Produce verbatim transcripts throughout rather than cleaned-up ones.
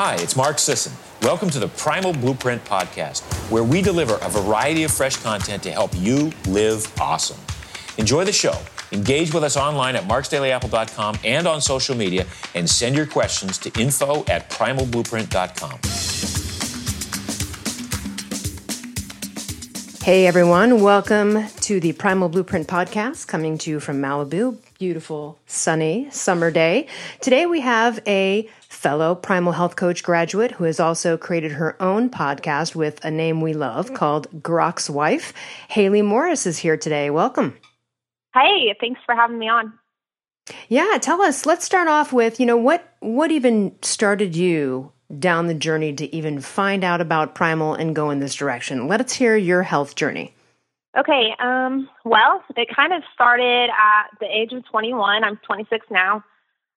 Hi, it's Mark Sisson. Welcome to the Primal Blueprint Podcast, where we deliver a variety of fresh content to help you live awesome. Enjoy the show. Engage with us online at marks daily apple dot com and on social media, and send your questions to info at primal blueprint dot com. Hey, everyone. Welcome to the Primal Blueprint Podcast, coming to you from Malibu. Beautiful, sunny summer day. Today we have a fellow Primal Health Coach graduate who has also created her own podcast with a name we love called Grok's Wife. Haley Morris is here today. Welcome. Hey, thanks for having me on. Yeah, tell us, let's start off with, you know, what what even started you down the journey to even find out about Primal and go in this direction? Let us hear your health journey. Okay, um, well, it kind of started at the age of twenty-one. I'm twenty-six now.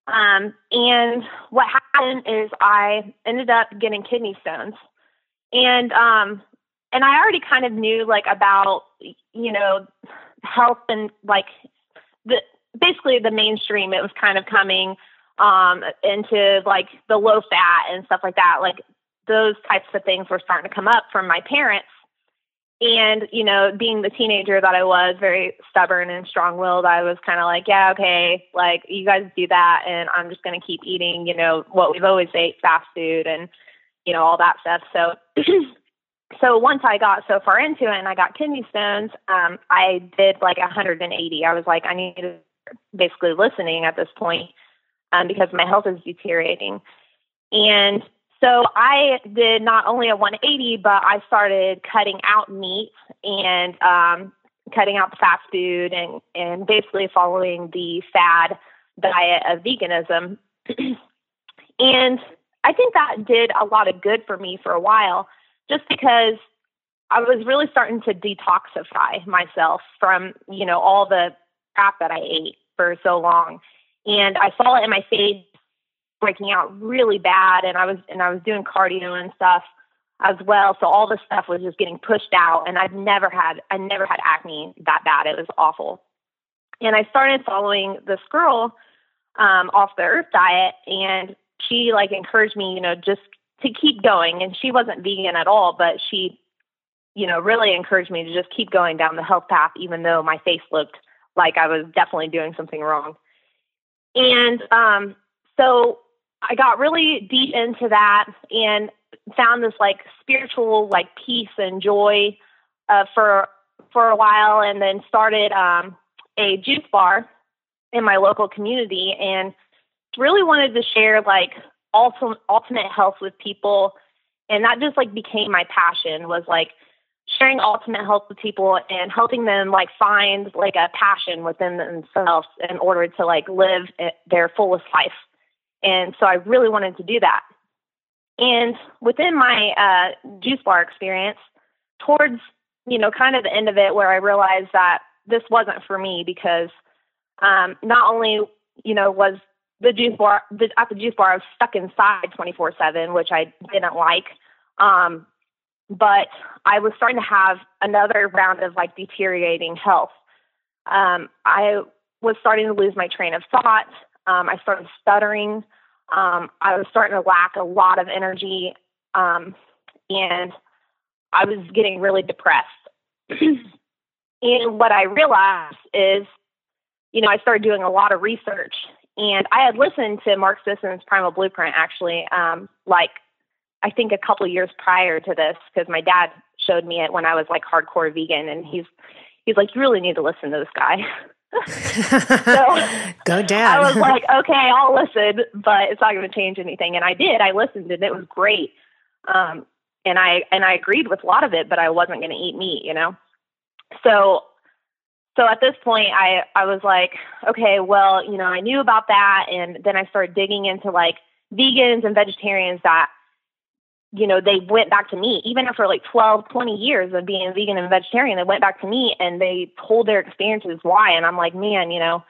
Um, and what happened is I ended up getting kidney stones. And um, and I already kind of knew, like, about, you know, health and like the basically the mainstream. It was kind of coming um into like the low fat and stuff like that. Like those types of things were starting to come up from my parents. And, you know, being the teenager that I was, very stubborn and strong willed, I was kind of like, yeah, okay, like you guys do that and I'm just going to keep eating, you know, what we've always ate, fast food and, you know, all that stuff. So So once I got so far into it and I got kidney stones, um, I did like one hundred eighty. I was like, I need to basically listening at this point um, because my health is deteriorating. And so I did not only a one eighty, but I started cutting out meat and um, cutting out fast food and, and basically following the fad diet of veganism. And I think that did a lot of good for me for a while, just because I was really starting to detoxify myself from, you know, all the crap that I ate for so long. And I saw it in my face breaking out really bad. And I was, and I was doing cardio and stuff as well. So all this stuff was just getting pushed out, and I've never had, I never had acne that bad. It was awful. And I started following this girl, um, off the earth diet. And she like encouraged me, you know, just to keep going. And she wasn't vegan at all, but she, you know, really encouraged me to just keep going down the health path, even though my face looked like I was definitely doing something wrong. And um, so I got really deep into that and found this like spiritual, like peace and joy uh, for, for a while. And then started um, a juice bar in my local community, and really wanted to share like ultimate, ultimate health with people. And that just like became my passion, was like sharing ultimate health with people and helping them like find like a passion within themselves in order to like live their fullest life. And so I really wanted to do that. And within my uh, juice bar experience, towards, you know, kind of the end of it, where I realized that this wasn't for me, because um, not only, you know, was The juice bar, the, at the juice bar, I was stuck inside twenty-four seven, which I didn't like. Um, but I was starting to have another round of like deteriorating health. Um, I was starting to lose my train of thought. Um, I started stuttering. Um, I was starting to lack a lot of energy. Um, and I was getting really depressed. And what I realized is, you know, I started doing a lot of research. And I had listened to Mark Sisson's Primal Blueprint, actually, um, like, I think a couple of years prior to this, because my dad showed me it when I was, like, hardcore vegan. And he's he's like, you really need to listen to this guy. So go dad. I was like, okay, I'll listen, but it's not going to change anything. And I did. I listened, and it was great. Um, and I and I agreed with a lot of it, but I wasn't going to eat meat, you know? So... So at this point, I, I was like, okay, well, you know, I knew about that. And then I started digging into like vegans and vegetarians that, you know, they went back to meat, even after like twelve, twenty years of being vegan and vegetarian, they went back to meat and they told their experiences why. And I'm like, man, you know,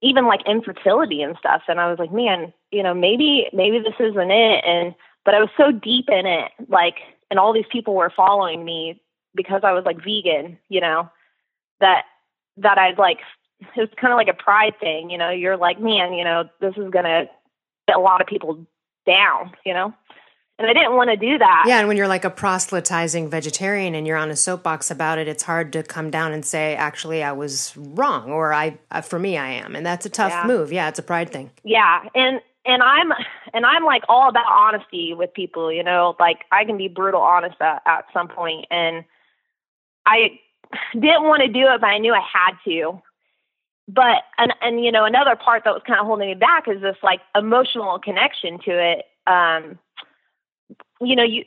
even like infertility and stuff. And I was like, man, you know, maybe, maybe this isn't it. And, but I was so deep in it, like, and all these people were following me because I was like vegan, you know, that, that I'd like, it was kind of like a pride thing, you know, you're like, man, you know, this is going to get a lot of people down, you know? And I didn't want to do that. Yeah, and when you're like a proselytizing vegetarian and you're on a soapbox about it, it's hard to come down and say, actually, I was wrong, or I, for me, I am. And that's a tough yeah. move. Yeah, it's a pride thing. Yeah, and and I'm and I'm like all about honesty with people, you know, like I can be brutal honest at, at some point. And I didn't want to do it, but I knew I had to. But, and, and you know, another part that was kind of holding me back is this like emotional connection to it. Um you know, you,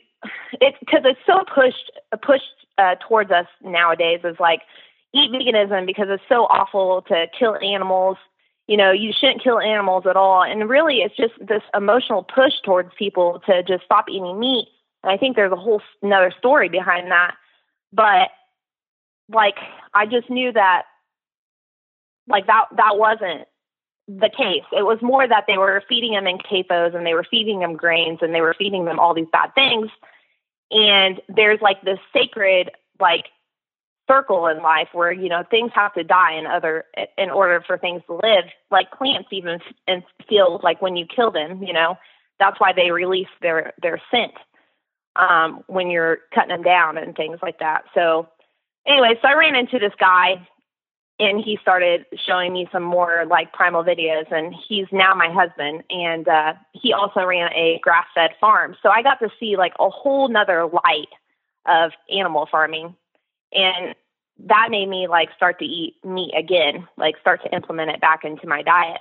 it's because it's so pushed, pushed uh, towards us nowadays is like eat veganism because it's so awful to kill animals. You know, you shouldn't kill animals at all. And really it's just this emotional push towards people to just stop eating meat. And I think there's a whole another story behind that, but like, I just knew that like that, that wasn't the case. It was more that they were feeding them in capos and they were feeding them grains and they were feeding them all these bad things. And there's like this sacred like circle in life where, you know, things have to die in other, in order for things to live, like plants even and feel like when you kill them, you know, that's why they release their, their scent um, when you're cutting them down and things like that. So anyway, so I ran into this guy and he started showing me some more like primal videos, and he's now my husband. And uh, he also ran a grass-fed farm. So I got to see like a whole nother light of animal farming. And that made me like start to eat meat again, like start to implement it back into my diet.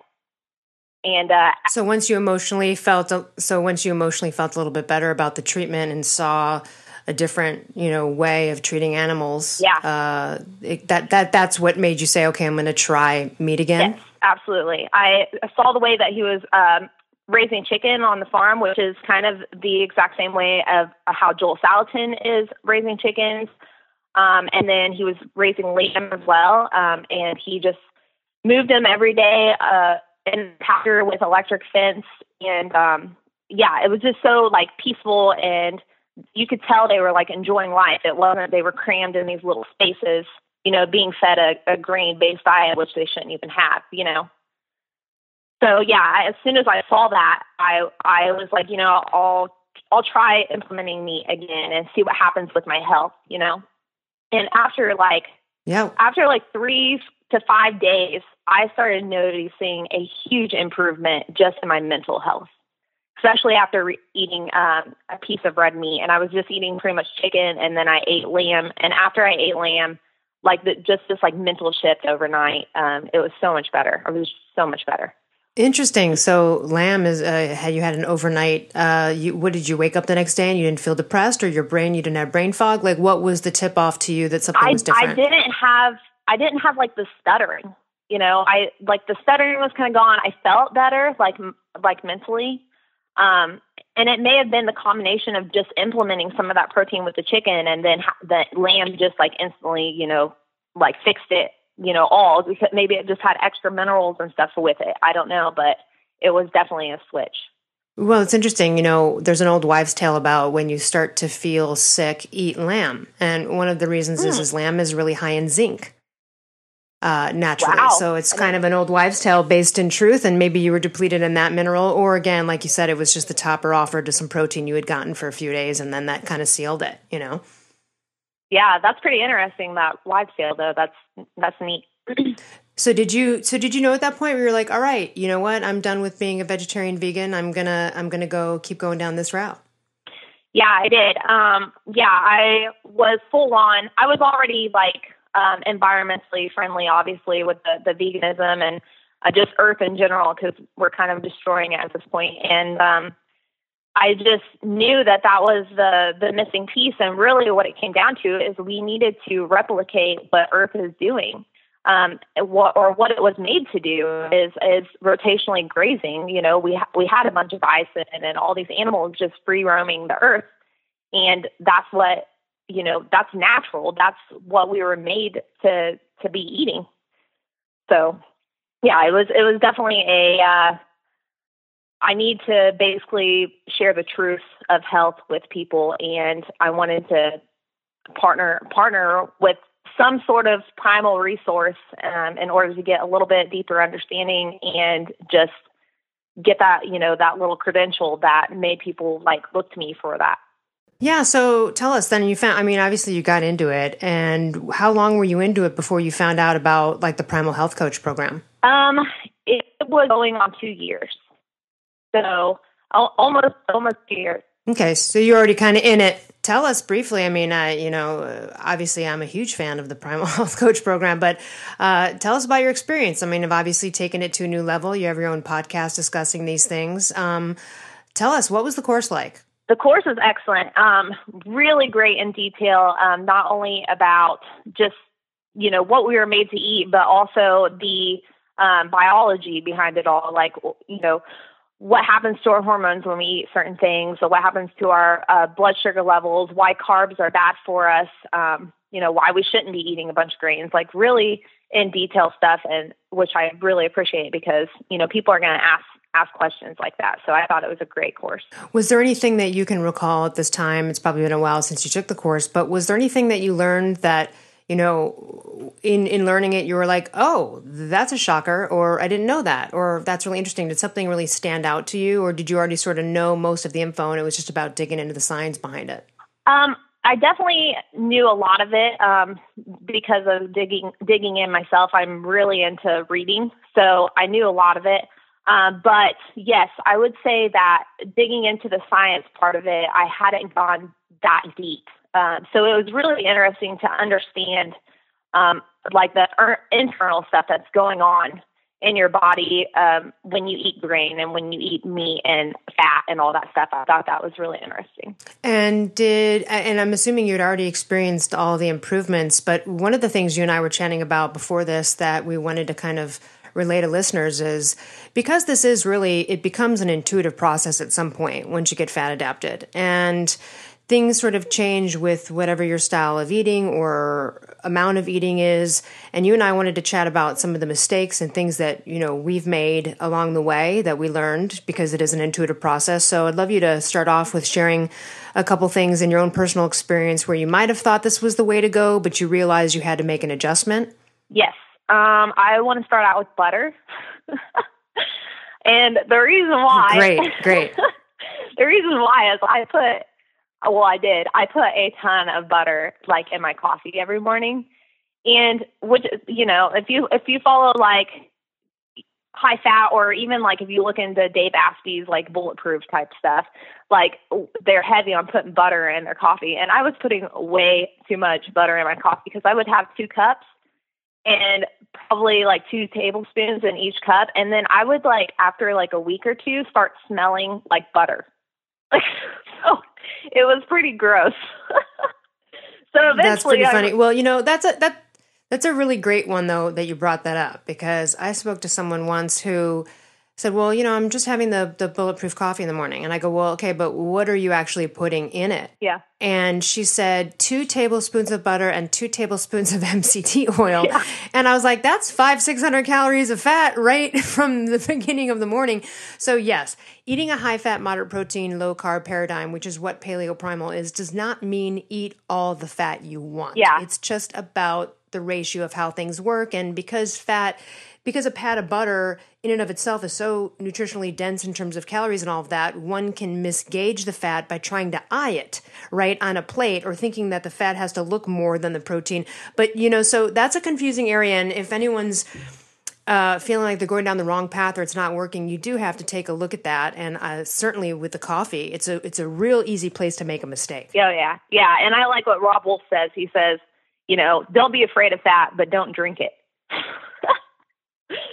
And uh, so once you emotionally felt, so once you emotionally felt a little bit better about the treatment and saw a different, you know, way of treating animals. Yeah. Uh, it, that, that, that's what made you say, okay, I'm going to try meat again. Yes, absolutely. I saw the way that he was, um, raising chicken on the farm, which is kind of the exact same way of how Joel Salatin is raising chickens. Um, and then he was raising lamb as well. Um, and he just moved them every day, uh, in pasture with electric fence. And, um, yeah, it was just so like peaceful, and you could tell they were like enjoying life. It wasn't, they were crammed in these little spaces, you know, being fed a, a grain-based diet, which they shouldn't even have, you know? So yeah, as soon as I saw that, I, I was like, you know, I'll, I'll try implementing meat again and see what happens with my health, you know? And after like, yeah, after like three to five days, I started noticing a huge improvement just in my mental health, especially after re- eating um, a piece of red meat. And I was just eating pretty much chicken, and then I ate lamb. And after I ate lamb, like the, just this like mental shift overnight, um, it was so much better. It was so much better. Interesting. So lamb is, uh, had you had an overnight, uh, you, what did you wake up the next day and you didn't feel depressed, or your brain, you didn't have brain fog? Like what was the tip off to you that something I, was different? I didn't have, I didn't have like the stuttering, you know, I like the stuttering was kind of gone. I felt better, like, like mentally. Um, and it may have been the combination of just implementing some of that protein with the chicken, and then ha- the lamb just like instantly, you know, like fixed it, you know, all because maybe it just had extra minerals and stuff with it. I don't know, but it was definitely a switch. Well, it's interesting. You know, there's an old wives' tale about when you start to feel sick, eat lamb. And one of the reasons mm. is, is lamb is really high in zinc. Uh, naturally. Wow. So it's kind of an old wives' tale based in truth, and maybe you were depleted in that mineral, or again, like you said, it was just the topper offered to some protein you had gotten for a few days, and then that kind of sealed it, you know? Yeah, that's pretty interesting, that wives' tale though. That's, that's neat. So did you, so did you know at that point where you're like, all right, you know what, I'm done with being a vegetarian vegan. I'm gonna, I'm gonna go keep going down this route. Yeah, I did. Um, yeah, I was full on, I was already like, Um, environmentally friendly, obviously, with the, the veganism and uh, just earth in general, because we're kind of destroying it at this point. And um, I just knew that that was the, the missing piece. And really what it came down to is we needed to replicate what earth is doing, um, what, or what it was made to do is, is rotationally grazing. You know, we, ha- we had a bunch of bison and all these animals just free roaming the earth. And that's what, you know, that's natural. That's what we were made to, to be eating. So yeah, it was, it was definitely a, uh, I need to basically share the truth of health with people. And I wanted to partner, partner with some sort of primal resource, um, in order to get a little bit deeper understanding and just get that, you know, that little credential that made people like look to me for that. Yeah. So tell us then, you found, I mean, obviously you got into it, and how long were you into it before you found out about like the Primal Health Coach program? Um, it was going on two years. So almost, almost two years. Okay. So you're already kind of in it. Tell us briefly. I mean, I, you know, obviously I'm a huge fan of the Primal Health Coach program, but uh, tell us about your experience. I mean, I've obviously taken it to a new level. You have your own podcast discussing these things. Um, tell us, what was the course like? The course is excellent, um, really great in detail, um, not only about just, you know, what we were made to eat, but also the um, biology behind it all, like, you know, what happens to our hormones when we eat certain things, or what happens to our uh, blood sugar levels, why carbs are bad for us, um, you know, why we shouldn't be eating a bunch of grains, like really in detail stuff, and which I really appreciate because, you know, people are going to ask ask questions like that. So I thought it was a great course. Was there anything that you can recall at this time? It's probably been a while since you took the course, but was there anything that you learned that, you know, in, in learning it, you were like, oh, that's a shocker, or I didn't know that, or that's really interesting. Did something really stand out to you, or did you already sort of know most of the info and it was just about digging into the science behind it? Um, I definitely knew a lot of it um, because of digging, digging in myself. I'm really into reading, so I knew a lot of it. Uh, but yes, I would say that digging into the science part of it, I hadn't gone that deep. Um, so it was really interesting to understand um, like the er- internal stuff that's going on in your body um, when you eat grain and when you eat meat and fat and all that stuff. I thought that was really interesting. And did, and I'm assuming you'd already experienced all the improvements, but one of the things you and I were chatting about before this that we wanted to kind of relay to listeners is because this is really, it becomes an intuitive process at some point once you get fat adapted, and things sort of change with whatever your style of eating or amount of eating is. And you and I wanted to chat about some of the mistakes and things that, you know, we've made along the way that we learned because it is an intuitive process. So I'd love you to start off with sharing a couple things in your own personal experience where you might have thought this was the way to go, but you realized you had to make an adjustment. Yes. Um, I want to start out with butter. And the reason why... Great, great. The reason why is I put... Well, I did. I put a ton of butter, like, in my coffee every morning. And, which, you know, if you if you follow, like, high fat, or even, like, if you look into Dave Aspie's, like, bulletproof type stuff, like, they're heavy on putting butter in their coffee. And I was putting way too much butter in my coffee because I would have two cups and probably like two tablespoons in each cup. And then I would like, after like a week or two, start smelling like butter. Like, so it was pretty gross. So eventually that's pretty I- funny. Well, you know, that's a, that, that's a really great one though, that you brought that up, because I spoke to someone once who said, well, you know, I'm just having the, the bulletproof coffee in the morning. And I go, well, okay, but what are you actually putting in it? Yeah. And she said two tablespoons of butter and two tablespoons of M C T oil. Yeah. And I was like, that's five, six hundred calories of fat right from the beginning of the morning. So yes, eating a high fat, moderate protein, low carb paradigm, which is what paleo primal is, does not mean eat all the fat you want. Yeah. It's just about the ratio of how things work. And because fat... Because a pat of butter in and of itself is so nutritionally dense in terms of calories and all of that, one can misgauge the fat by trying to eye it, right, on a plate, or thinking that the fat has to look more than the protein. But, you know, so that's a confusing area. And if anyone's uh, feeling like they're going down the wrong path or it's not working, you do have to take a look at that. And uh, certainly with the coffee, it's a, it's a real easy place to make a mistake. Oh, yeah. Yeah. And I like what Rob Wolf says. He says, you know, don't be afraid of fat, but don't drink it.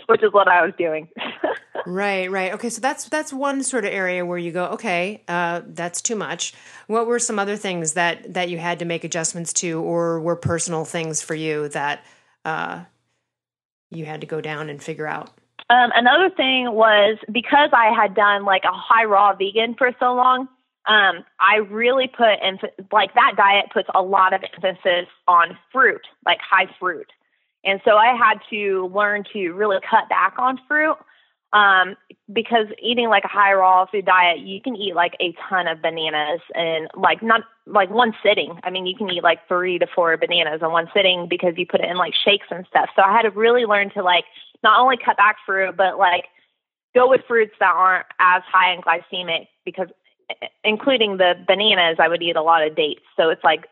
Which is what I was doing. Right, right. Okay, so that's that's one sort of area where you go, okay, uh, that's too much. What were some other things that, that you had to make adjustments to, or were personal things for you that uh, you had to go down and figure out? Um, another thing was, because I had done like a high raw vegan for so long, um, I really put, emph- like that diet puts a lot of emphasis on fruit, like high fruit. And so I had to learn to really cut back on fruit um, because eating like a high raw food diet, you can eat like a ton of bananas and like not like one sitting. I mean, you can eat like three to four bananas in one sitting because you put it in like shakes and stuff. So I had to really learn to like not only cut back fruit, but like go with fruits that aren't as high in glycemic, because including the bananas, I would eat a lot of dates. So it's like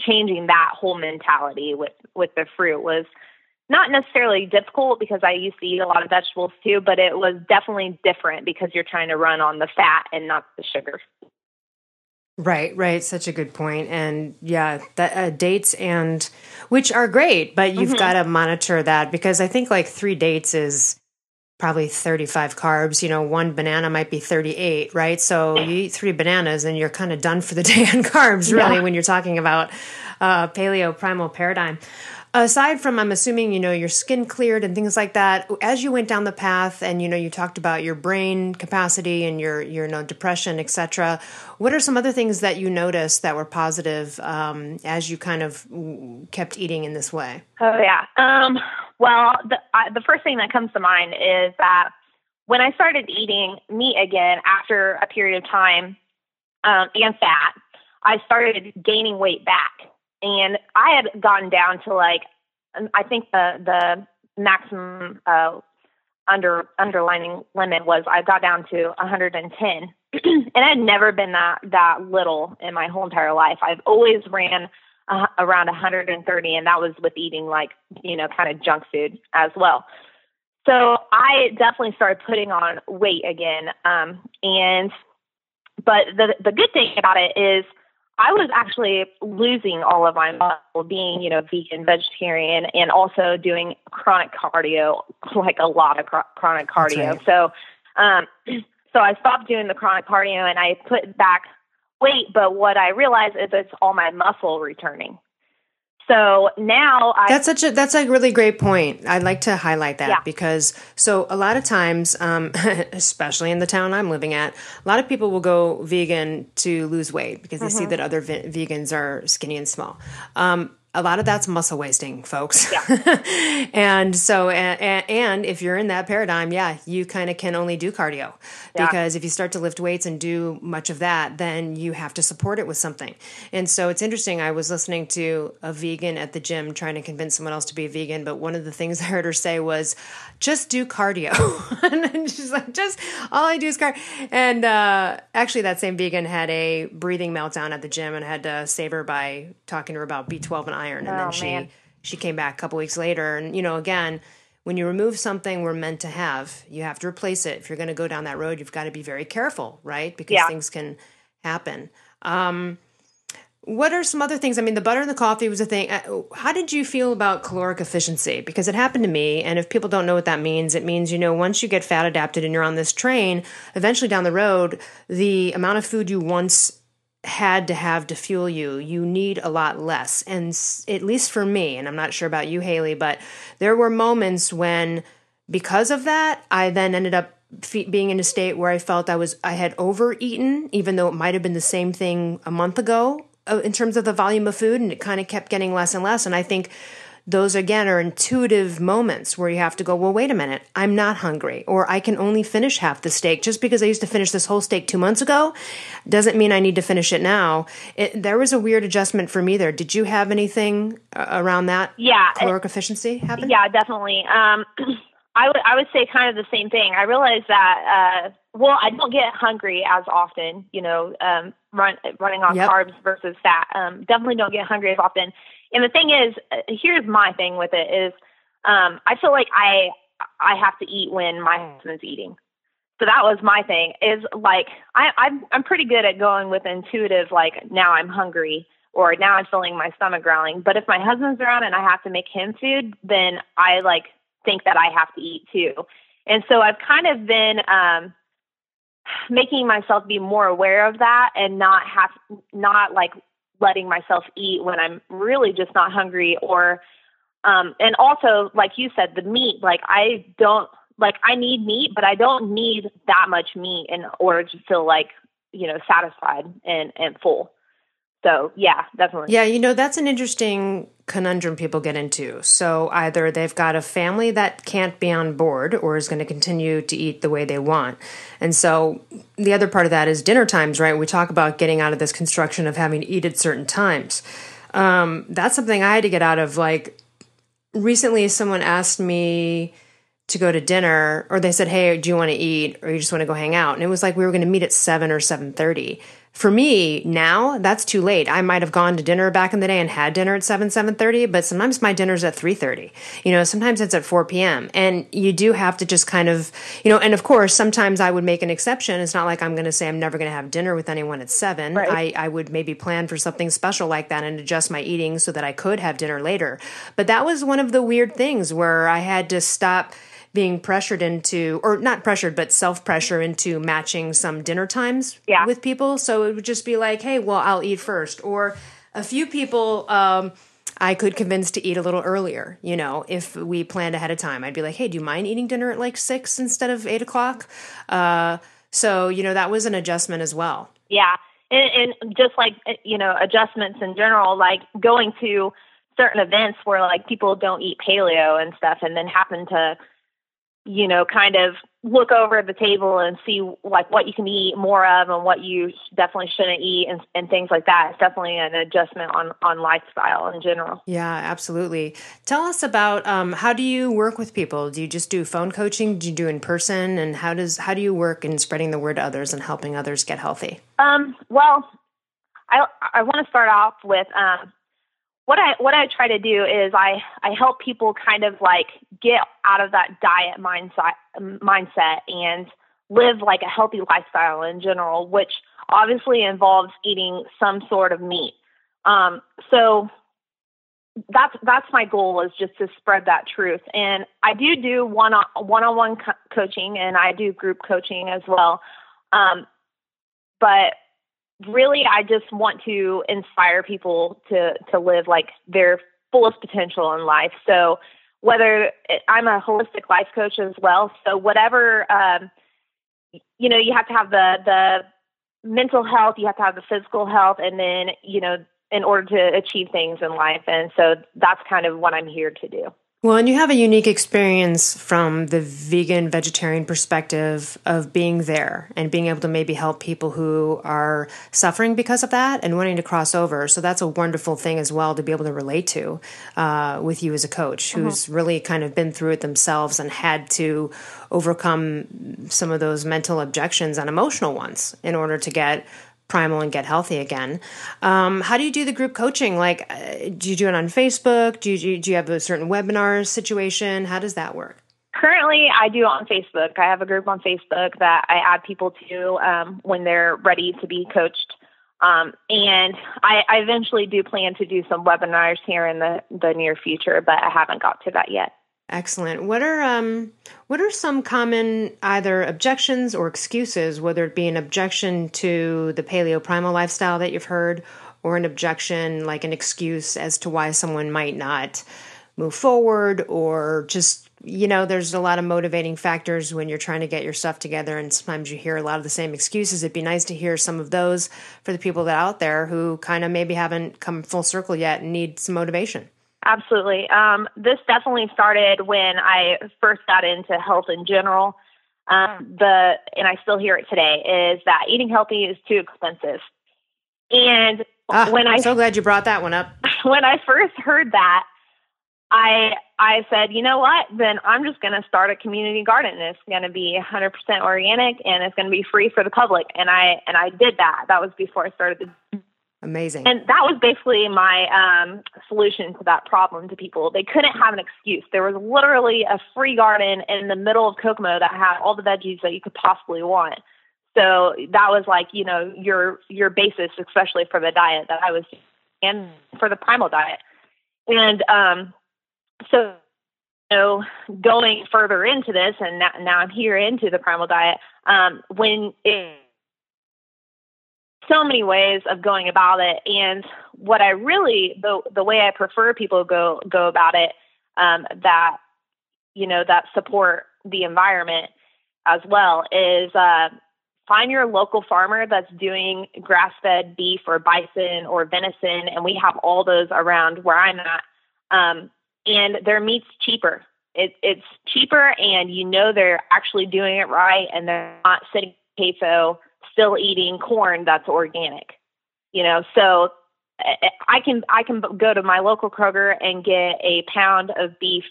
changing that whole mentality with, with the fruit was not necessarily difficult, because I used to eat a lot of vegetables too, but it was definitely different because you're trying to run on the fat and not the sugar. Right, right. Such a good point. And yeah, that, uh, dates and which are great, but you've mm-hmm. got to monitor that, because I think like three dates is probably thirty-five carbs, you know, one banana might be thirty-eight, right? So you eat three bananas and you're kind of done for the day on carbs, really, yeah. when you're talking about uh, paleo primal paradigm. Aside from, I'm assuming, you know, your skin cleared and things like that, as you went down the path and, you know, you talked about your brain capacity and your, your you know, depression, et cetera, what are some other things that you noticed that were positive um, as you kind of kept eating in this way? Oh, yeah. Um, well, the, I, the first thing that comes to mind is that when I started eating meat again after a period of time um, and fat, I started gaining weight back. And I had gotten down to like, I think the the maximum uh, under underlining limit was I got down to one hundred ten, and I'd never been that that little in my whole entire life. I've always ran uh, around one hundred thirty, and that was with eating like, you know, kind of junk food as well. So I definitely started putting on weight again. Um, and but the the good thing about it is, I was actually losing all of my muscle being, you know, vegan, vegetarian, and also doing chronic cardio, like a lot of cr- chronic cardio. Right. So, um, so I stopped doing the chronic cardio and I put back weight. But what I realized is it's all my muscle returning. So now I... That's such a, that's a really great point. I'd like to highlight that yeah. because so a lot of times, um, especially in the town I'm living at, a lot of people will go vegan to lose weight because they mm-hmm. see that other ve- vegans are skinny and small. Um, a lot of that's muscle wasting, folks. Yeah. and so, and, and if you're in that paradigm, yeah, you kind of can only do cardio yeah. because if you start to lift weights and do much of that, then you have to support it with something. And so it's interesting. I was listening to a vegan at the gym trying to convince someone else to be vegan. But one of the things I heard her say was just do cardio. and she's like, just all I do is cardio. And, uh, actually that same vegan had a breathing meltdown at the gym and had to save her by talking to her about B twelve and iron. And oh, then she, man. she came back a couple weeks later. And, you know, again, when you remove something we're meant to have, you have to replace it. If you're going to go down that road, you've got to be very careful, right? Because yeah. things can happen. Um, what are some other things? I mean, the butter and the coffee was a thing. How did you feel about caloric efficiency? Because it happened to me. And if people don't know what that means, it means, you know, once you get fat adapted and you're on this train, eventually down the road, the amount of food you once had to have to fuel you, you need a lot less. And at least for me, and I'm not sure about you, Haley, but there were moments when, because of that, I then ended up being in a state where I felt I was, I had overeaten, even though it might've been the same thing a month ago in terms of the volume of food. And it kind of kept getting less and less. And I think those again are intuitive moments where you have to go, well, wait a minute, I'm not hungry, or I can only finish half the steak. Just because I used to finish this whole steak two months ago doesn't mean I need to finish it now. It, there was a weird adjustment for me there. Did you have anything uh, around that? Yeah, caloric it, efficiency happen? Yeah, definitely. Um, I would I would say kind of the same thing. I realized that uh, well, I don't get hungry as often. You know, um, run, running on yep. carbs versus fat. Um, definitely don't get hungry as often. And the thing is, here's my thing with it is, um, I feel like I, I have to eat when my husband's eating. So that was my thing is like, I, I'm, I'm pretty good at going with intuitive, like now I'm hungry or now I'm feeling my stomach growling. But if my husband's around and I have to make him food, then I like think that I have to eat too. And so I've kind of been, um, making myself be more aware of that and not have, not like letting myself eat when I'm really just not hungry or, um, and also like you said, the meat, like I don't like, I need meat, but I don't need that much meat in order to feel like, you know, satisfied and, and full. So yeah, definitely. Yeah. You know, that's an interesting conundrum people get into. So either they've got a family that can't be on board or is going to continue to eat the way they want. And so the other part of that is dinner times, right? We talk about getting out of this construction of having to eat at certain times. Um, that's something I had to get out of. Like recently someone asked me to go to dinner, or they said, hey, do you want to eat, or you just want to go hang out? And it was like we were going to meet at seven or seven thirty. For me now, that's too late. I might have gone to dinner back in the day and had dinner at seven, seven thirty, but sometimes my dinner's at three thirty. You know, sometimes it's at four p.m. And you do have to just kind of, you know, and of course, sometimes I would make an exception. It's not like I'm going to say I'm never going to have dinner with anyone at seven. Right. I, I would maybe plan for something special like that and adjust my eating so that I could have dinner later. But that was one of the weird things where I had to stop being pressured into, or not pressured, but self-pressure into matching some dinner times yeah. with people. So it would just be like, hey, well, I'll eat first. Or a few people um, I could convince to eat a little earlier, you know, if we planned ahead of time. I'd be like, hey, do you mind eating dinner at like six instead of eight o'clock? Uh, so, you know, that was an adjustment as well. Yeah. And, and just like, you know, adjustments in general, like going to certain events where like people don't eat paleo and stuff and then happen to, you know, kind of look over the table and see like what you can eat more of and what you definitely shouldn't eat and, and things like that. It's definitely an adjustment on, on lifestyle in general. Yeah, absolutely. Tell us about um, how do you work with people? Do you just do phone coaching? Do you do in person? And how does how do you work in spreading the word to others and helping others get healthy? Um, well, I I want to start off with um, What I what I try to do is I, I help people kind of like get out of that diet mindset mindset and live like a healthy lifestyle in general, which obviously involves eating some sort of meat. Um, so that's that's my goal, is just to spread that truth. And I do do one on one on one coaching, and I do group coaching as well. Um, but really, I just want to inspire people to, to live like their fullest potential in life. So whether I'm a holistic life coach as well, so whatever, um, you know, you have to have the, the mental health, you have to have the physical health, and then, you know, in order to achieve things in life. And so that's kind of what I'm here to do. Well, and you have a unique experience from the vegan, vegetarian perspective of being there and being able to maybe help people who are suffering because of that and wanting to cross over. So that's a wonderful thing as well to be able to relate to uh, with you as a coach who's mm-hmm. really kind of been through it themselves and had to overcome some of those mental objections and emotional ones in order to get primal and get healthy again. Um, how do you do the group coaching? Like, uh, do you do it on Facebook? Do you, do you have a certain webinar situation? How does that work? Currently, I do it on Facebook. I have a group on Facebook that I add people to um, when they're ready to be coached. Um, and I, I eventually do plan to do some webinars here in the, the near future, but I haven't got to that yet. Excellent. What are um, what are some common either objections or excuses, whether it be an objection to the paleo primal lifestyle that you've heard, or an objection, like an excuse as to why someone might not move forward, or just, you know, there's a lot of motivating factors when you're trying to get your stuff together, and sometimes you hear a lot of the same excuses. It'd be nice to hear some of those for the people that are out there who kind of maybe haven't come full circle yet and need some motivation. Absolutely. Um, this definitely started when I first got into health in general. Um, the and I still hear it today, is that eating healthy is too expensive. And ah, when I'm I so glad you brought that one up. When I first heard that, I I said, you know what? Then I'm just going to start a community garden. It's going to be one hundred percent organic, and it's going to be free for the public. And I and I did that. That was before I started the. Amazing. And that was basically my um, solution to that problem to people. They couldn't have an excuse. There was literally a free garden in the middle of Kokomo that had all the veggies that you could possibly want. So that was like, you know, your your basis, especially for the diet that I was doing and for the primal diet. And um, so, you know, going further into this, and now, now I'm here into the primal diet, um, when it so many ways of going about it. And what I really, the the way I prefer people go, go about it, um, that, you know, that support the environment as well, is uh, find your local farmer that's doing grass-fed beef or bison or venison. And we have all those around where I'm at. Um, and their meat's cheaper. It, it's cheaper, and you know they're actually doing it right, and they're not sitting queso still eating corn that's organic, you know. So I can I can go to my local Kroger and get a pound of beef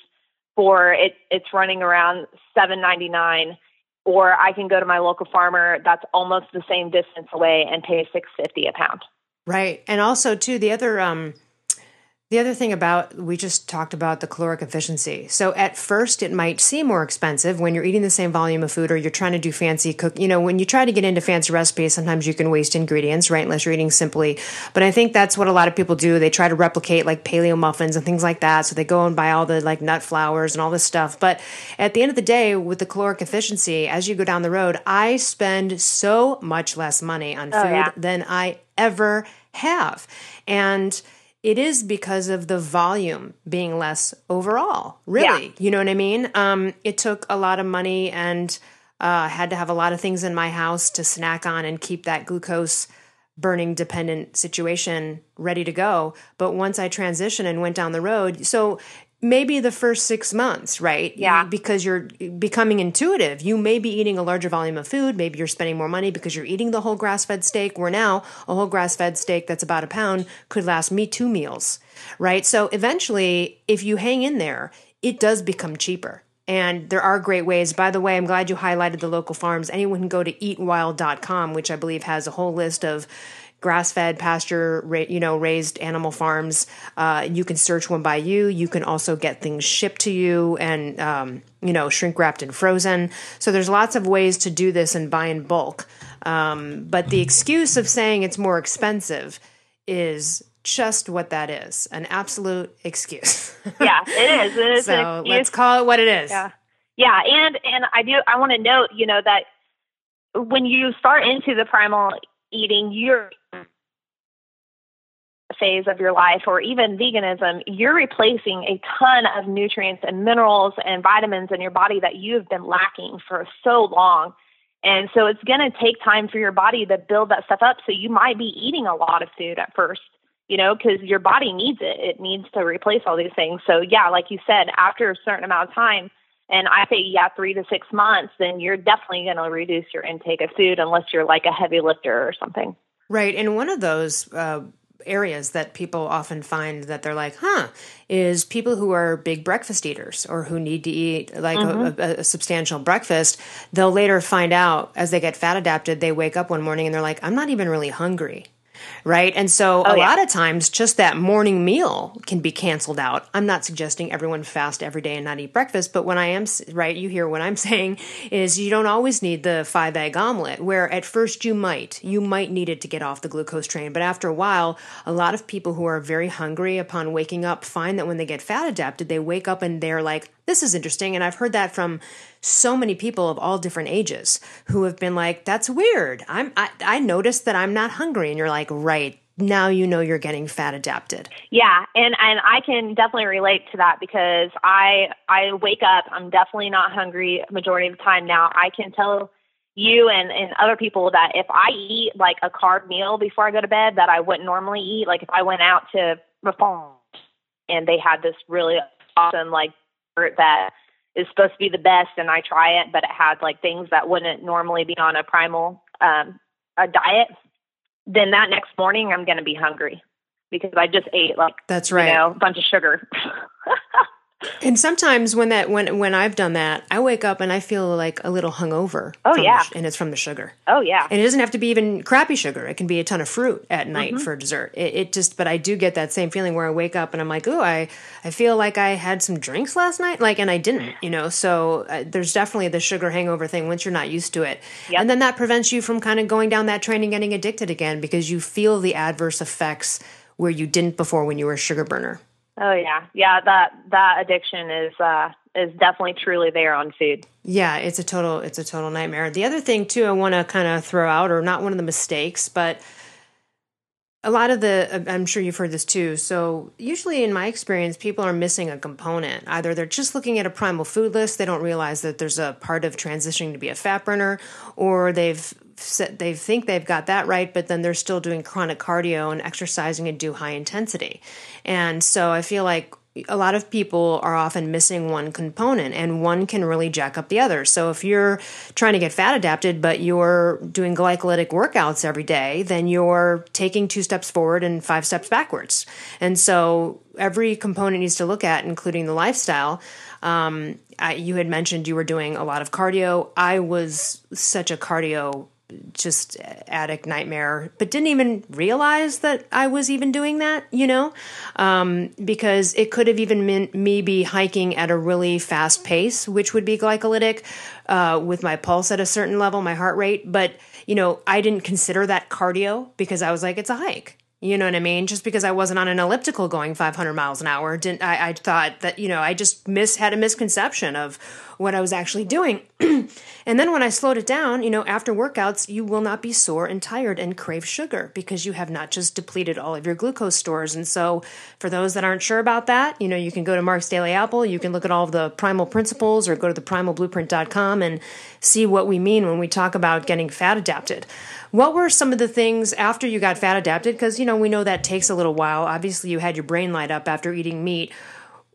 for it, it's running around seven ninety-nine, or I can go to my local farmer that's almost the same distance away and pay six fifty a pound. Right. And also too, the other, um, the other thing about, we just talked about the caloric efficiency. So at first it might seem more expensive when you're eating the same volume of food, or you're trying to do fancy cook. You know, when you try to get into fancy recipes, sometimes you can waste ingredients, right? Unless you're eating simply. But I think that's what a lot of people do. They try to replicate like paleo muffins and things like that. So they go and buy all the like nut flours and all this stuff. But at the end of the day, with the caloric efficiency, as you go down the road, I spend so much less money on oh, food yeah. than I ever have. And it is because of the volume being less overall, really. Yeah. You know what I mean? Um, it took a lot of money, and uh, had to have a lot of things in my house to snack on and keep that glucose burning dependent situation ready to go. But once I transitioned and went down the road, so maybe the first six months, right? Yeah. Because you're becoming intuitive. You may be eating a larger volume of food. Maybe you're spending more money because you're eating the whole grass-fed steak, where now a whole grass-fed steak that's about a pound could last me two meals, right? So eventually, if you hang in there, it does become cheaper. And there are great ways. By the way, I'm glad you highlighted the local farms. Anyone can go to eat wild dot com, which I believe has a whole list of grass-fed, pasture, you know, raised animal farms. Uh, you can search one by you. You can also get things shipped to you and, um, you know, shrink-wrapped and frozen. So there's lots of ways to do this and buy in bulk. Um, but the excuse of saying it's more expensive is just what that is, an absolute excuse. Yeah, it is. It is so let's call it what it is. Yeah, yeah. And, and I do, I want to note, you know, that when you start into the primal eating, you're phase of your life, or even veganism, you're replacing a ton of nutrients and minerals and vitamins in your body that you've been lacking for so long. And so it's going to take time for your body to build that stuff up. So you might be eating a lot of food at first, you know, because your body needs it. It needs to replace all these things. So yeah, like you said, after a certain amount of time, and I say, yeah, three to six months, then you're definitely going to reduce your intake of food unless you're like a heavy lifter or something. Right. And one of those, uh, areas that people often find that they're like, huh, is people who are big breakfast eaters or who need to eat like mm-hmm. a, a, a substantial breakfast. They'll later find out as they get fat adapted, they wake up one morning and they're like, I'm not even really hungry. Right. And so oh, a yeah. lot of times just that morning meal can be canceled out. I'm not suggesting everyone fast every day and not eat breakfast. But when I am right, you hear what I'm saying is you don't always need the five egg omelet, where at first you might, you might need it to get off the glucose train. But after a while, a lot of people who are very hungry upon waking up find that when they get fat adapted, they wake up and they're like, this is interesting. And I've heard that from so many people of all different ages who have been like, that's weird. I'm, I, I noticed that I'm not hungry. And you're like, right, now you know you're getting fat adapted. Yeah. And, and I can definitely relate to that because I, I wake up, I'm definitely not hungry majority of the time now. I can tell you and, and other people that if I eat like a carb meal before I go to bed that I wouldn't normally eat, like if I went out to Reform and they had this really awesome like that is supposed to be the best and I try it, but it had like things that wouldn't normally be on a primal um, a diet, then that next morning I'm going to be hungry because I just ate like that's right. you know, a bunch of sugar. And sometimes when that when when I've done that, I wake up and I feel like a little hungover. Oh yeah, the, and it's from the sugar. Oh yeah, and it doesn't have to be even crappy sugar. It can be a ton of fruit at night mm-hmm. for dessert. It, it just, but I do get that same feeling where I wake up and I'm like, ooh, I I feel like I had some drinks last night, like, and I didn't, you know. So uh, there's definitely the sugar hangover thing once you're not used to it, yep. and then that prevents you from kind of going down that train and getting addicted again because you feel the adverse effects where you didn't before when you were a sugar burner. Oh yeah. Yeah. That, that addiction is, uh, is definitely truly there on food. Yeah. It's a total, it's a total nightmare. The other thing too, I want to kind of throw out, or not one of the mistakes, but a lot of the, I'm sure you've heard this too. So usually in my experience, people are missing a component. Either they're just looking at a primal food list. They don't realize that there's a part of transitioning to be a fat burner, or they've they think they've got that right, but then they're still doing chronic cardio and exercising and do high intensity. And so I feel like a lot of people are often missing one component, and one can really jack up the other. So if you're trying to get fat adapted, but you're doing glycolytic workouts every day, then you're taking two steps forward and five steps backwards. And so every component needs to look at, including the lifestyle. Um, I, you had mentioned you were doing a lot of cardio. I was such a cardio just addict nightmare, but didn't even realize that I was even doing that, you know, um, because it could have even meant me be hiking at a really fast pace, which would be glycolytic, uh, with my pulse at a certain level, my heart rate. But, you know, I didn't consider that cardio because I was like, it's a hike. You know what I mean? Just because I wasn't on an elliptical going five hundred miles an hour, didn't I, I thought that, you know, I just mis, had a misconception of what I was actually doing. And then when I slowed it down, you know, after workouts, you will not be sore and tired and crave sugar because you have not just depleted all of your glucose stores. And so for those that aren't sure about that, you know, you can go to Mark's Daily Apple. You can look at all of the primal principles or go to the primal blueprint dot com and see what we mean when we talk about getting fat adapted. What were some of the things after you got fat adapted? Because, you know, we know that takes a little while. Obviously, you had your brain light up after eating meat.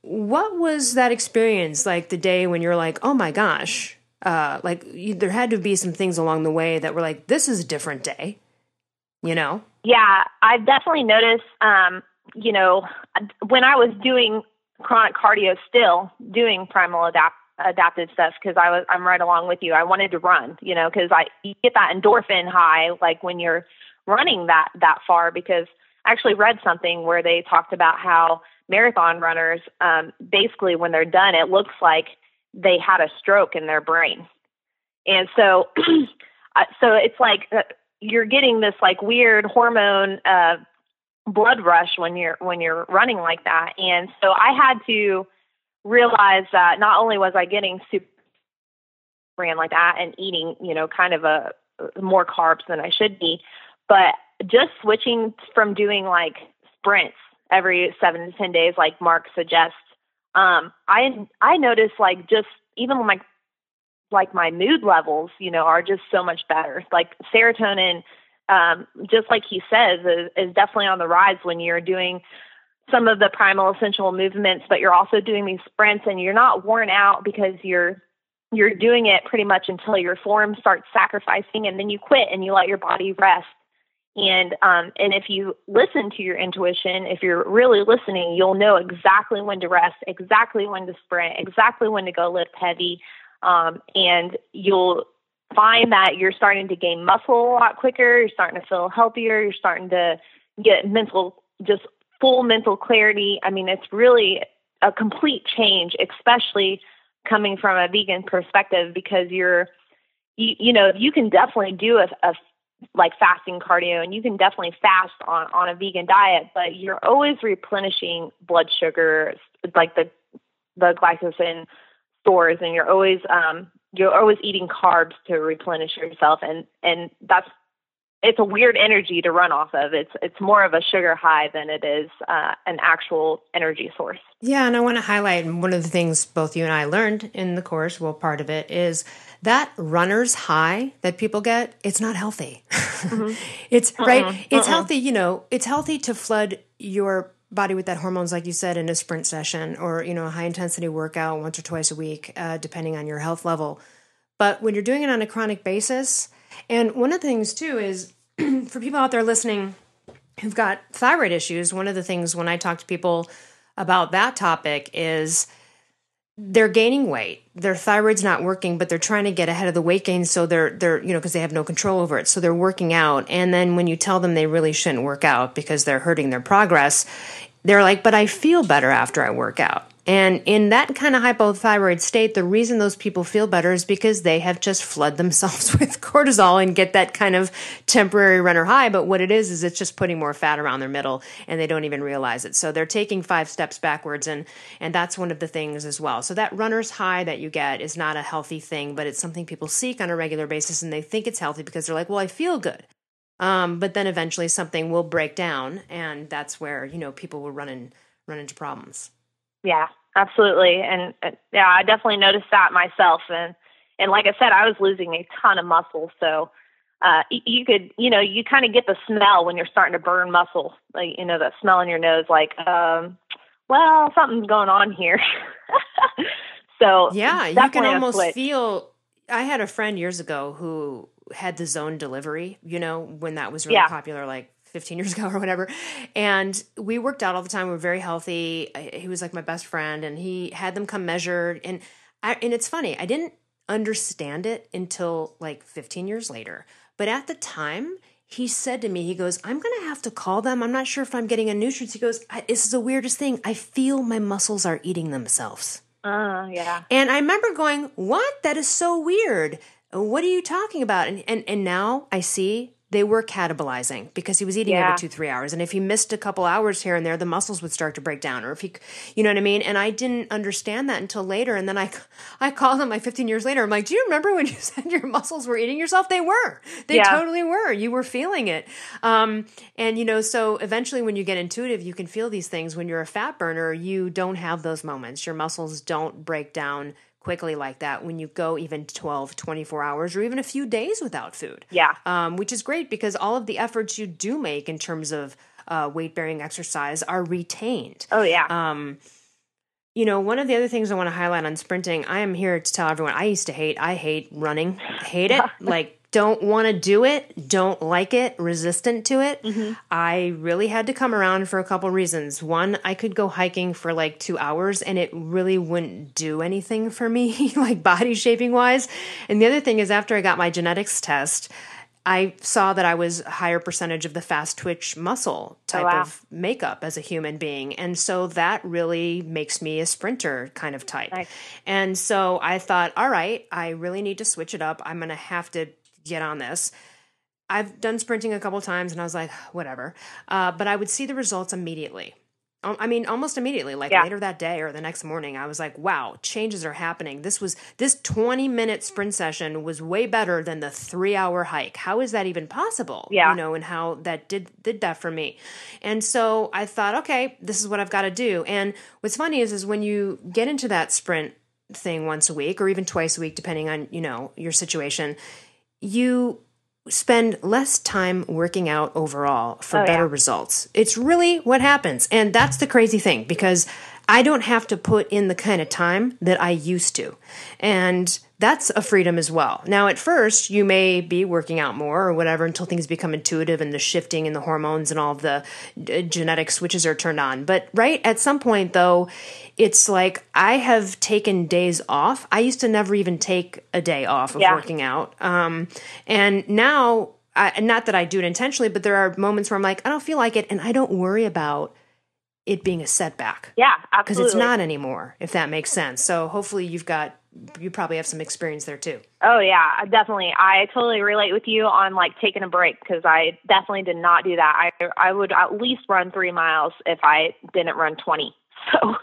What was that experience like, the day when you're like, oh my gosh, uh, like you, there had to be some things along the way that were like, this is a different day, you know? Yeah, I've definitely noticed, um, you know, when I was doing chronic cardio, still doing primal adapt adaptive stuff, because I was, I'm right along with you. I wanted to run, you know, because I you get that endorphin high, like when you're running that, that far, because I actually read something where they talked about how marathon runners, um, basically when they're done, it looks like they had a stroke in their brain. And so, so it's like, uh, you're getting this like weird hormone, uh, blood rush when you're, when you're running like that. And so I had to realize that not only was I getting super ran like that and eating, you know, kind of a more carbs than I should be, but just switching from doing like sprints every seven to ten days, like Mark suggests, um, I I noticed like just even like like my mood levels, you know, are just so much better. Like serotonin, um, just like he says, is, is definitely on the rise when you're doing some of the primal essential movements, but you're also doing these sprints, and you're not worn out because you're you're doing it pretty much until your form starts sacrificing, and then you quit and you let your body rest. And, um, and if you listen to your intuition, if you're really listening, you'll know exactly when to rest, exactly when to sprint, exactly when to go lift heavy. Um, and you'll find that you're starting to gain muscle a lot quicker. You're starting to feel healthier. You're starting to get mental, just full mental clarity. I mean, it's really a complete change, especially coming from a vegan perspective, because you're, you, you know, you can definitely do a, a like fasting cardio, and you can definitely fast on, on a vegan diet, but you're always replenishing blood sugar, like the, the glycogen stores. And you're always, um, you're always eating carbs to replenish yourself. And, and that's, it's a weird energy to run off of. It's, it's more of a sugar high than it is uh, an actual energy source. Yeah. And I want to highlight one of the things both you and I learned in the course, well, part of it is that runner's high that people get, it's not healthy. Mm-hmm. It's uh-uh. right. It's uh-uh. healthy. You know, it's healthy to flood your body with that hormones, like you said, in a sprint session or, you know, a high intensity workout once or twice a week, uh, depending on your health level. But when you're doing it on a chronic basis, and one of the things too is for people out there listening who've got thyroid issues, one of the things when I talk to people about that topic is they're gaining weight. Their thyroid's not working, but they're trying to get ahead of the weight gain. So they're, they're, you know, because they have no control over it. So they're working out. And then when you tell them they really shouldn't work out because they're hurting their progress, they're like, but I feel better after I work out. And in that kind of hypothyroid state, the reason those people feel better is because they have just flooded themselves with cortisol and get that kind of temporary runner high. But what it is, is it's just putting more fat around their middle and they don't even realize it. So they're taking five steps backwards. And, and that's one of the things as well. So that runner's high that you get is not a healthy thing, but it's something people seek on a regular basis. And they think it's healthy because they're like, well, I feel good. Um, but then eventually something will break down. And that's where, you know, people will run in, run into problems. Yeah, absolutely. And uh, yeah, I definitely noticed that myself. And, and like I said, I was losing a ton of muscle. So, uh, you could, you know, you kind of get the smell when you're starting to burn muscle, like, you know, that smell in your nose, like, um, well, something's going on here. So yeah, you can almost feel, I had a friend years ago who had the zone delivery, you know, when that was really yeah. popular, like fifteen years ago or whatever. And we worked out all the time. We were very healthy. I, he was like my best friend, and he had them come measured. And I, and it's funny, I didn't understand it until like fifteen years later. But at the time, he said to me, he goes, I'm going to have to call them. I'm not sure if I'm getting a nutrients. He goes, this is the weirdest thing. I feel my muscles are eating themselves. Uh, yeah. And I remember going, what? That is so weird. What are you talking about? And and, and now I see they were catabolizing because he was eating yeah. every two, three hours. And if he missed a couple hours here and there, the muscles would start to break down, or if he, you know what I mean? And I didn't understand that until later. And then I, I called him like fifteen years later. I'm like, do you remember when you said your muscles were eating yourself? They were, they yeah. totally were. You were feeling it. Um, and you know, so eventually when you get intuitive, you can feel these things. When you're a fat burner, you don't have those moments. Your muscles don't break down quickly like that when you go even twelve, twenty-four hours, or even a few days without food. Yeah. Um, which is great, because all of the efforts you do make in terms of uh, weight-bearing exercise are retained. Oh, yeah. Um, you know, one of the other things I want to highlight on sprinting, I am here to tell everyone, I used to hate, I hate running, I hate it, like don't want to do it, don't like it, resistant to it. Mm-hmm. I really had to come around for a couple reasons. One, I could go hiking for like two hours and it really wouldn't do anything for me, like body shaping wise. And the other thing is, after I got my genetics test, I saw that I was a higher percentage of the fast twitch muscle type oh, wow. of makeup as a human being. And so that really makes me a sprinter kind of type. Nice. And so I thought, all right, I really need to switch it up. I'm going to have to get on this. I've done sprinting a couple of times and I was like, whatever. Uh, but I would see the results immediately. I mean, almost immediately, like yeah. later that day or the next morning, I was like, wow, changes are happening. This was, this twenty minute sprint session was way better than the three hour hike. How is that even possible? Yeah. You know, and how that did, did that for me. And so I thought, okay, this is what I've got to do. And what's funny is, is when you get into that sprint thing once a week, or even twice a week, depending on, you know, your situation, you spend less time working out overall for oh, better yeah. results. It's really what happens. And that's the crazy thing, because I don't have to put in the kind of time that I used to. And that's a freedom as well. Now, at first, you may be working out more or whatever until things become intuitive and the shifting and the hormones and all of the genetic switches are turned on. But right at some point, though, it's like I have taken days off. I used to never even take a day off of yeah. working out. Um, and now, I, not that I do it intentionally, but there are moments where I'm like, I don't feel like it, and I don't worry about it being a setback. Yeah, absolutely. Because it's not anymore, if that makes sense. So hopefully you've got, you probably have some experience there too. Oh yeah, definitely. I totally relate with you on like taking a break, because I definitely did not do that. I I would at least run three miles if I didn't run twenty. So,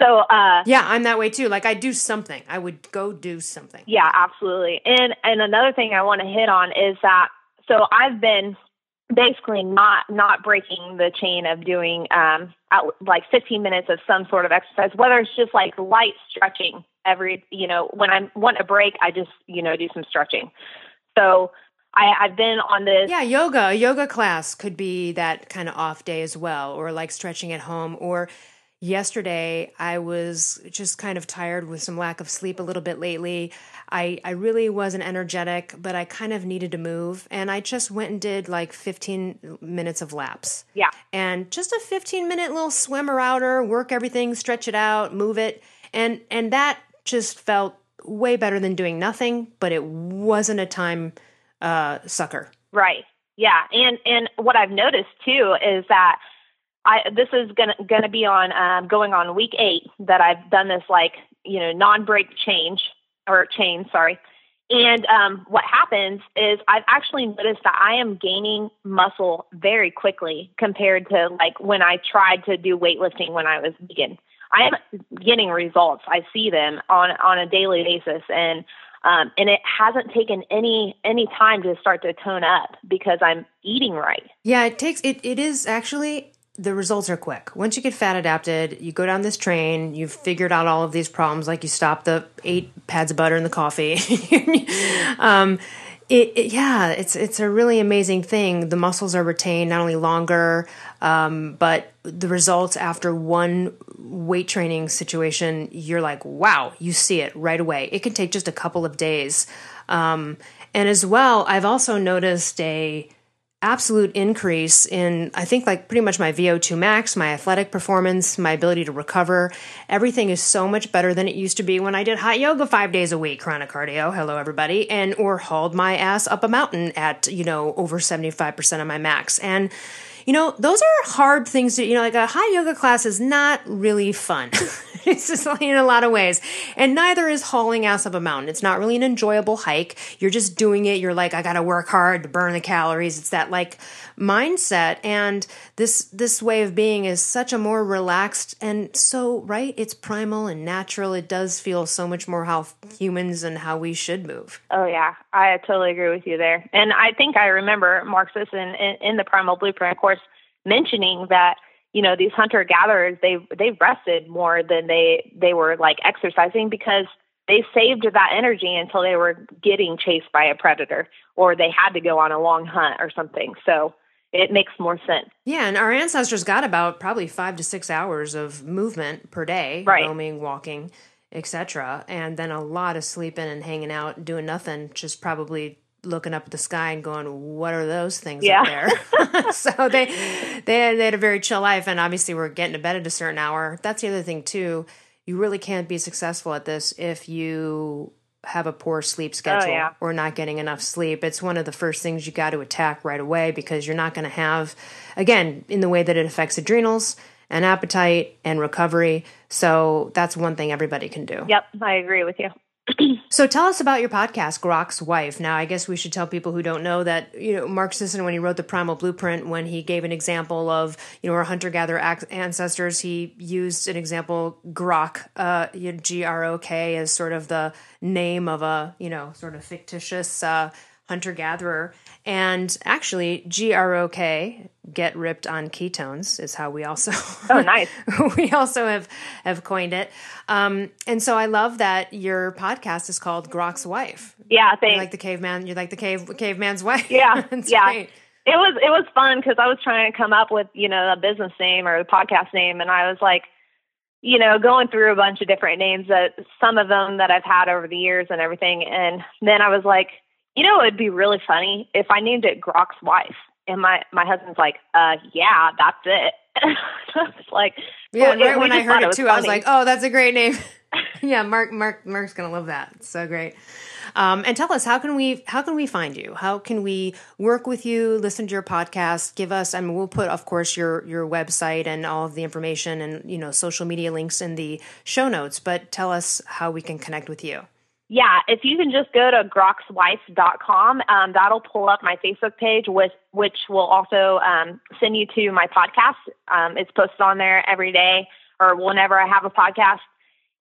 so uh, yeah, I'm that way too. Like I do something. I would go do something. Yeah, absolutely. And and another thing I want to hit on is that, so I've been basically not not breaking the chain of doing um at, like fifteen minutes of some sort of exercise, whether it's just like light stretching every, you know, when I want a break, I just, you know, do some stretching. So I, I've been on this. Yeah. Yoga, a yoga class could be that kind of off day as well, or like stretching at home. Or yesterday I was just kind of tired with some lack of sleep a little bit lately. I, I really wasn't energetic, but I kind of needed to move. And I just went and did like fifteen minutes of laps. Yeah. And just a fifteen minute little swimmer outer, work everything, stretch it out, move it. And, and that just felt way better than doing nothing, but it wasn't a time uh, sucker. Right. Yeah. And, and what I've noticed too is that I, this is gonna, gonna be on, um, going on week eight that I've done this, like, you know, non-break change or chain, sorry. And, um, what happens is I've actually noticed that I am gaining muscle very quickly compared to like when I tried to do weightlifting when I was vegan. I am getting results. I see them on, on a daily basis. And, um, and it hasn't taken any, any time to start to tone up because I'm eating right. Yeah, it takes, it, it is actually, the results are quick. Once you get fat adapted, you go down this train, you've figured out all of these problems. Like you stop the eight pads of butter in the coffee. um, It, it, yeah, it's it's a really amazing thing. The muscles are retained not only longer, um, but the results after one weight training situation, you're like, wow, you see it right away. It can take just a couple of days. Um, and as well, I've also noticed a absolute increase in, I think, like pretty much my V O two max, my athletic performance, my ability to recover. Everything is so much better than it used to be when I did hot yoga five days a week, chronic cardio, hello everybody, and or hauled my ass up a mountain at, you know, over seventy-five percent of my max. And you know, those are hard things to, you know, like a hot yoga class is not really fun. It's just like in a lot of ways. And neither is hauling ass up a mountain. It's not really an enjoyable hike. You're just doing it. You're like, I got to work hard to burn the calories. It's that like mindset. And this, this way of being is such a more relaxed and so, right, it's primal and natural. It does feel so much more how humans and how we should move. Oh yeah. I totally agree with you there. And I think I remember Mark Sisson in, in the Primal Blueprint course mentioning that, you know, these hunter gatherers, they've, they've rested more than they, they were like exercising because they saved that energy until they were getting chased by a predator or they had to go on a long hunt or something. So it makes more sense. Yeah. And our ancestors got about probably five to six hours of movement per day, right. Roaming, walking, et cetera. And then a lot of sleeping and hanging out, doing nothing, just probably looking up at the sky and going, what are those things yeah. up there? So they, they they had a very chill life, and obviously we're getting to bed at a certain hour. That's the other thing too. You really can't be successful at this if you have a poor sleep schedule oh, yeah. or not getting enough sleep. It's one of the first things you got to attack right away because you're not going to have, again, in the way that it affects adrenals and appetite and recovery. So that's one thing everybody can do. Yep, I agree with you. So tell us about your podcast, Grok's Wife. Now, I guess we should tell people who don't know that, you know, Mark Sisson, when he wrote the Primal Blueprint, when he gave an example of, you know, our hunter-gatherer ancestors, he used an example, Grok, uh, G R O K, as sort of the name of a, you know, sort of fictitious uh, hunter-gatherer. And actually, G R O K, get ripped on ketones, is how we also oh nice we also have have coined it. Um, and so I love that your podcast is called Grok's Wife. Yeah, thanks. You're like the caveman. You're like the cave caveman's wife. Yeah, yeah. Great. It was it was fun because I was trying to come up with, you know, a business name or a podcast name, and I was like, you know, going through a bunch of different names, that some of them that I've had over the years and everything, and then I was like, you know, it'd be really funny if I named it Grok's Wife. And my, my husband's like, uh, yeah, that's it. I was like, yeah, well, right when I heard it, it too, funny. I was like, oh, that's a great name. Yeah, Mark, Mark, Mark's gonna love that. It's so great. Um, and tell us, how can we, how can we find you? How can we work with you? Listen to your podcast. Give us, I mean, we'll put, of course, your your website and all of the information and, you know, social media links in the show notes. But tell us how we can connect with you. Yeah, if you can just go to groks wife dot com, um, that'll pull up my Facebook page, with, which will also um, send you to my podcast. Um, it's posted on there every day or whenever I have a podcast.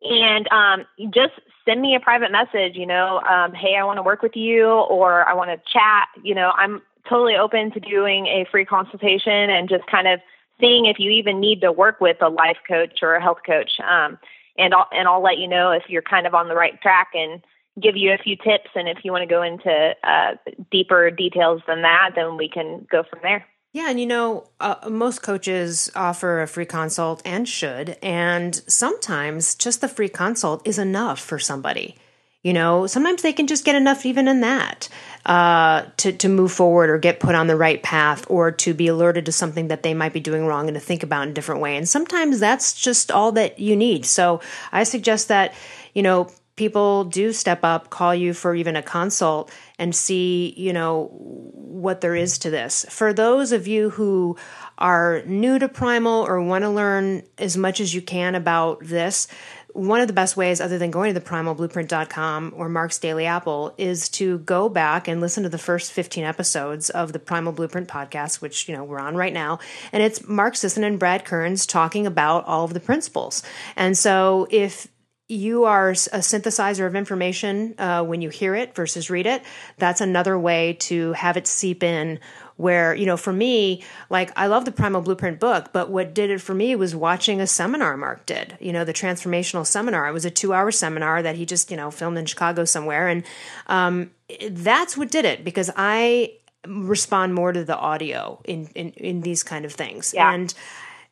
And um, just send me a private message, you know, um, hey, I want to work with you, or I want to chat. You know, I'm totally open to doing a free consultation and just kind of seeing if you even need to work with a life coach or a health coach. Um And I'll, and I'll let you know if you're kind of on the right track and give you a few tips. And if you want to go into uh, deeper details than that, then we can go from there. Yeah. And, you know, uh, most coaches offer a free consult and should. And sometimes just the free consult is enough for somebody. You know, sometimes they can just get enough even in that uh, to, to move forward or get put on the right path or to be alerted to something that they might be doing wrong and to think about in a different way. And sometimes that's just all that you need. So I suggest that, you know, people do step up, call you for even a consult and see, you know, what there is to this. For those of you who are new to Primal or want to learn as much as you can about this, one of the best ways, other than going to the primal blueprint dot com or Mark's Daily Apple, is to go back and listen to the first fifteen episodes of the Primal Blueprint podcast, which, you know, we're on right now. And it's Mark Sisson and Brad Kearns talking about all of the principles. And so if you are a synthesizer of information uh, when you hear it versus read it. That's another way to have it seep in where, you know, for me, like I love the Primal Blueprint book, but what did it for me was watching a seminar Mark did, you know, the transformational seminar. It was a two hour seminar that he just, you know, filmed in Chicago somewhere. And um, that's what did it, because I respond more to the audio in, in, in these kind of things. Yeah. And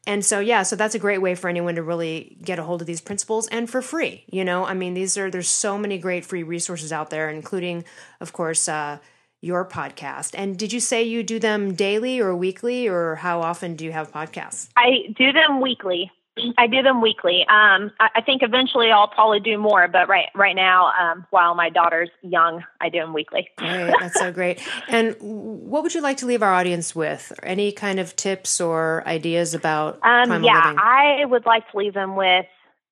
And so, yeah, so that's a great way for anyone to really get a hold of these principles, and for free, you know, I mean, these are, there's so many great free resources out there, including, of course, uh, your podcast. And did you say you do them daily or weekly, or how often do you have podcasts? I do them weekly. I do them weekly. Um, I, I think eventually I'll probably do more, but right right now, um, while my daughter's young, I do them weekly. Great. That's so great. And what would you like to leave our audience with? Any kind of tips or ideas about um, primal yeah, living? I would like to leave them with,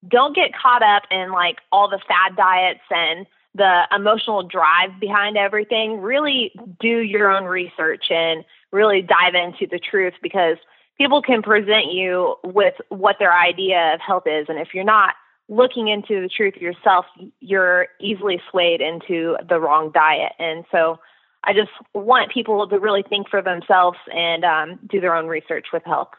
don't get caught up in like all the fad diets and the emotional drive behind everything. Really do your own research and really dive into the truth, because people can present you with what their idea of health is. And if you're not looking into the truth yourself, you're easily swayed into the wrong diet. And so I just want people to really think for themselves and um, do their own research with health.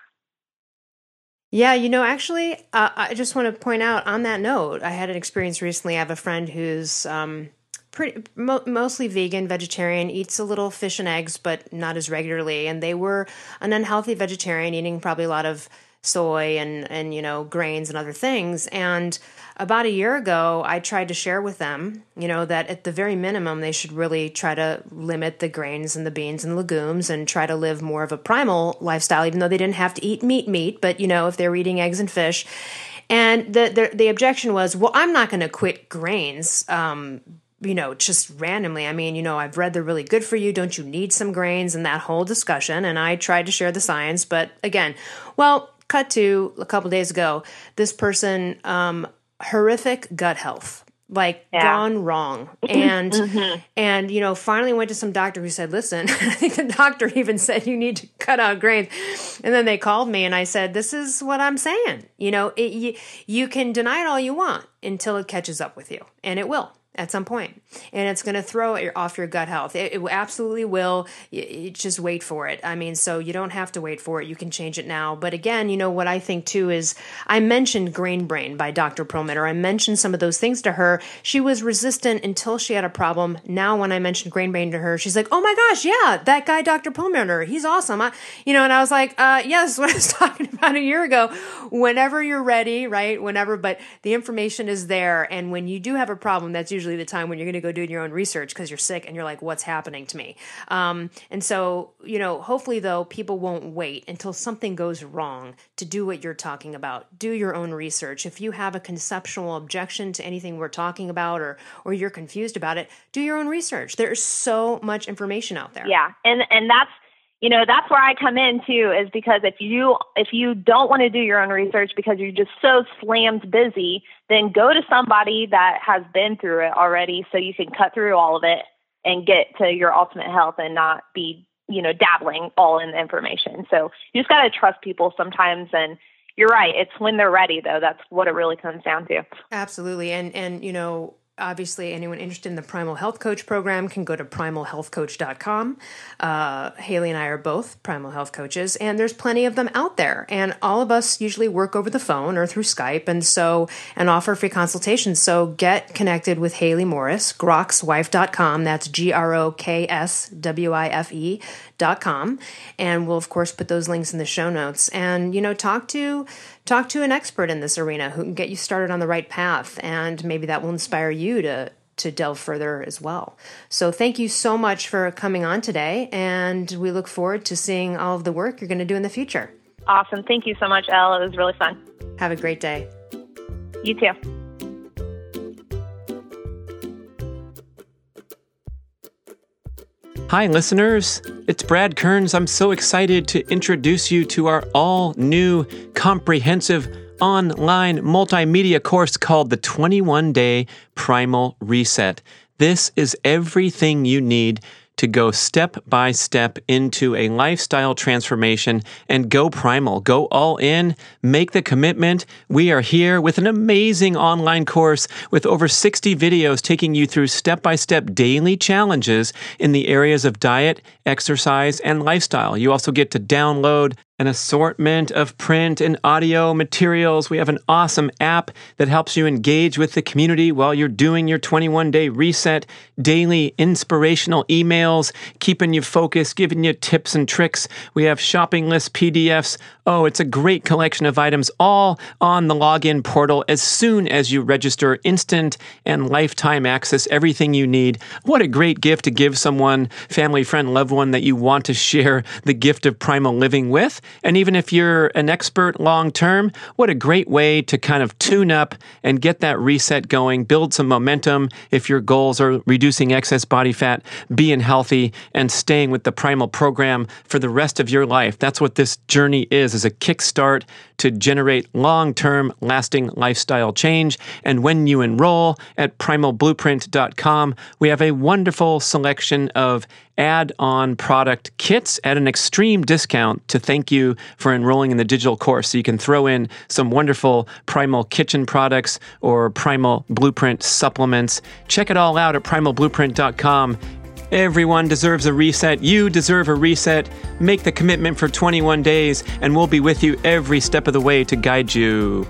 Yeah, you know, actually, uh, I just want to point out on that note, I had an experience recently. I have a friend who's um, pretty mo- mostly vegan, vegetarian, eats a little fish and eggs, but not as regularly. And they were an unhealthy vegetarian, eating probably a lot of soy and, and, you know, grains and other things. And about a year ago, I tried to share with them, you know, that at the very minimum, they should really try to limit the grains and the beans and legumes and try to live more of a primal lifestyle, even though they didn't have to eat meat, meat, but, you know, if they were eating eggs and fish. And the, the, the objection was, well, I'm not going to quit grains, um, you know, just randomly. I mean, you know, I've read they're really good for you. Don't you need some grains? And that whole discussion. And I tried to share the science, but again, well, cut to a couple of days ago, this person, um, horrific gut health, like yeah. gone wrong. And, mm-hmm. and, you know, finally went to some doctor who said, listen, I think the doctor even said, you need to cut out grains. And then they called me and I said, this is what I'm saying. You know, it, you, you can deny it all you want until it catches up with you, and it will at some point, and it's going to throw it off your gut health. It, it absolutely will. You, you just wait for it. I mean, so you don't have to wait for it. You can change it now. But again, you know, what I think too is I mentioned Grain Brain by Doctor Perlmutter. I mentioned some of those things to her. She was resistant until she had a problem. Now, when I mentioned Grain Brain to her, she's like, oh my gosh, yeah, that guy, Doctor Perlmutter, he's awesome. I, you know, and I was like, uh, yes, what I was talking about a year ago, whenever you're ready, right? Whenever, but the information is there. And when you do have a problem, that's usually the time when you're going to go do your own research because you're sick and you're like, what's happening to me? Um, and so, you know, hopefully though, people won't wait until something goes wrong to do what you're talking about. Do your own research. If you have a conceptual objection to anything we're talking about, or, or you're confused about it, do your own research. There's so much information out there. Yeah. And, and that's, you know, that's where I come in too, is because if you, if you don't want to do your own research because you're just so slammed busy, then go to somebody that has been through it already, so you can cut through all of it and get to your ultimate health and not be, you know, dabbling all in the information. So you just got to trust people sometimes. And you're right. It's when they're ready though. That's what it really comes down to. Absolutely. And, and, you know, obviously, anyone interested in the Primal Health Coach program can go to primal health coach dot com. Uh, Haley and I are both Primal Health Coaches, and there's plenty of them out there. And all of us usually work over the phone or through Skype, and so and offer free consultations. So get connected with Haley Morris, grok's wife dot com. That's G R O K S W I F E dot com. And we'll, of course, put those links in the show notes. And, you know, talk to talk to an expert in this arena who can get you started on the right path, and maybe that will inspire you to to delve further as well. So thank you so much for coming on today, and we look forward to seeing all of the work you're going to do in the future. Awesome. Thank you so much, Elle. It was really fun. Have a great day. You too. Hi, listeners. It's Brad Kearns. I'm so excited to introduce you to our all-new comprehensive online multimedia course called the twenty-one Day Primal Reset. This is everything you need to go step by step into a lifestyle transformation and go primal, go all in, make the commitment. We are here with an amazing online course with over sixty videos taking you through step-by-step daily challenges in the areas of diet, exercise, and lifestyle. You also get to download an assortment of print and audio materials. We have an awesome app that helps you engage with the community while you're doing your twenty-one day reset, daily inspirational emails, keeping you focused, giving you tips and tricks. We have shopping lists, P D Fs. Oh, it's a great collection of items all on the login portal. As soon as you register, instant and lifetime access, everything you need. What a great gift to give someone, family, friend, loved one that you want to share the gift of primal living with. And even if you're an expert long-term, what a great way to kind of tune up and get that reset going, build some momentum if your goals are reducing excess body fat, being healthy, and staying with the Primal program for the rest of your life. That's what this journey is, is a kickstart to generate long-term, lasting lifestyle change. And when you enroll at primal blueprint dot com, we have a wonderful selection of add-on product kits at an extreme discount to thank you for enrolling in the digital course. So you can throw in some wonderful Primal Kitchen products or Primal Blueprint supplements. Check it all out at primal blueprint dot com. Everyone deserves a reset. You deserve a reset. Make the commitment for twenty-one days, and we'll be with you every step of the way to guide you.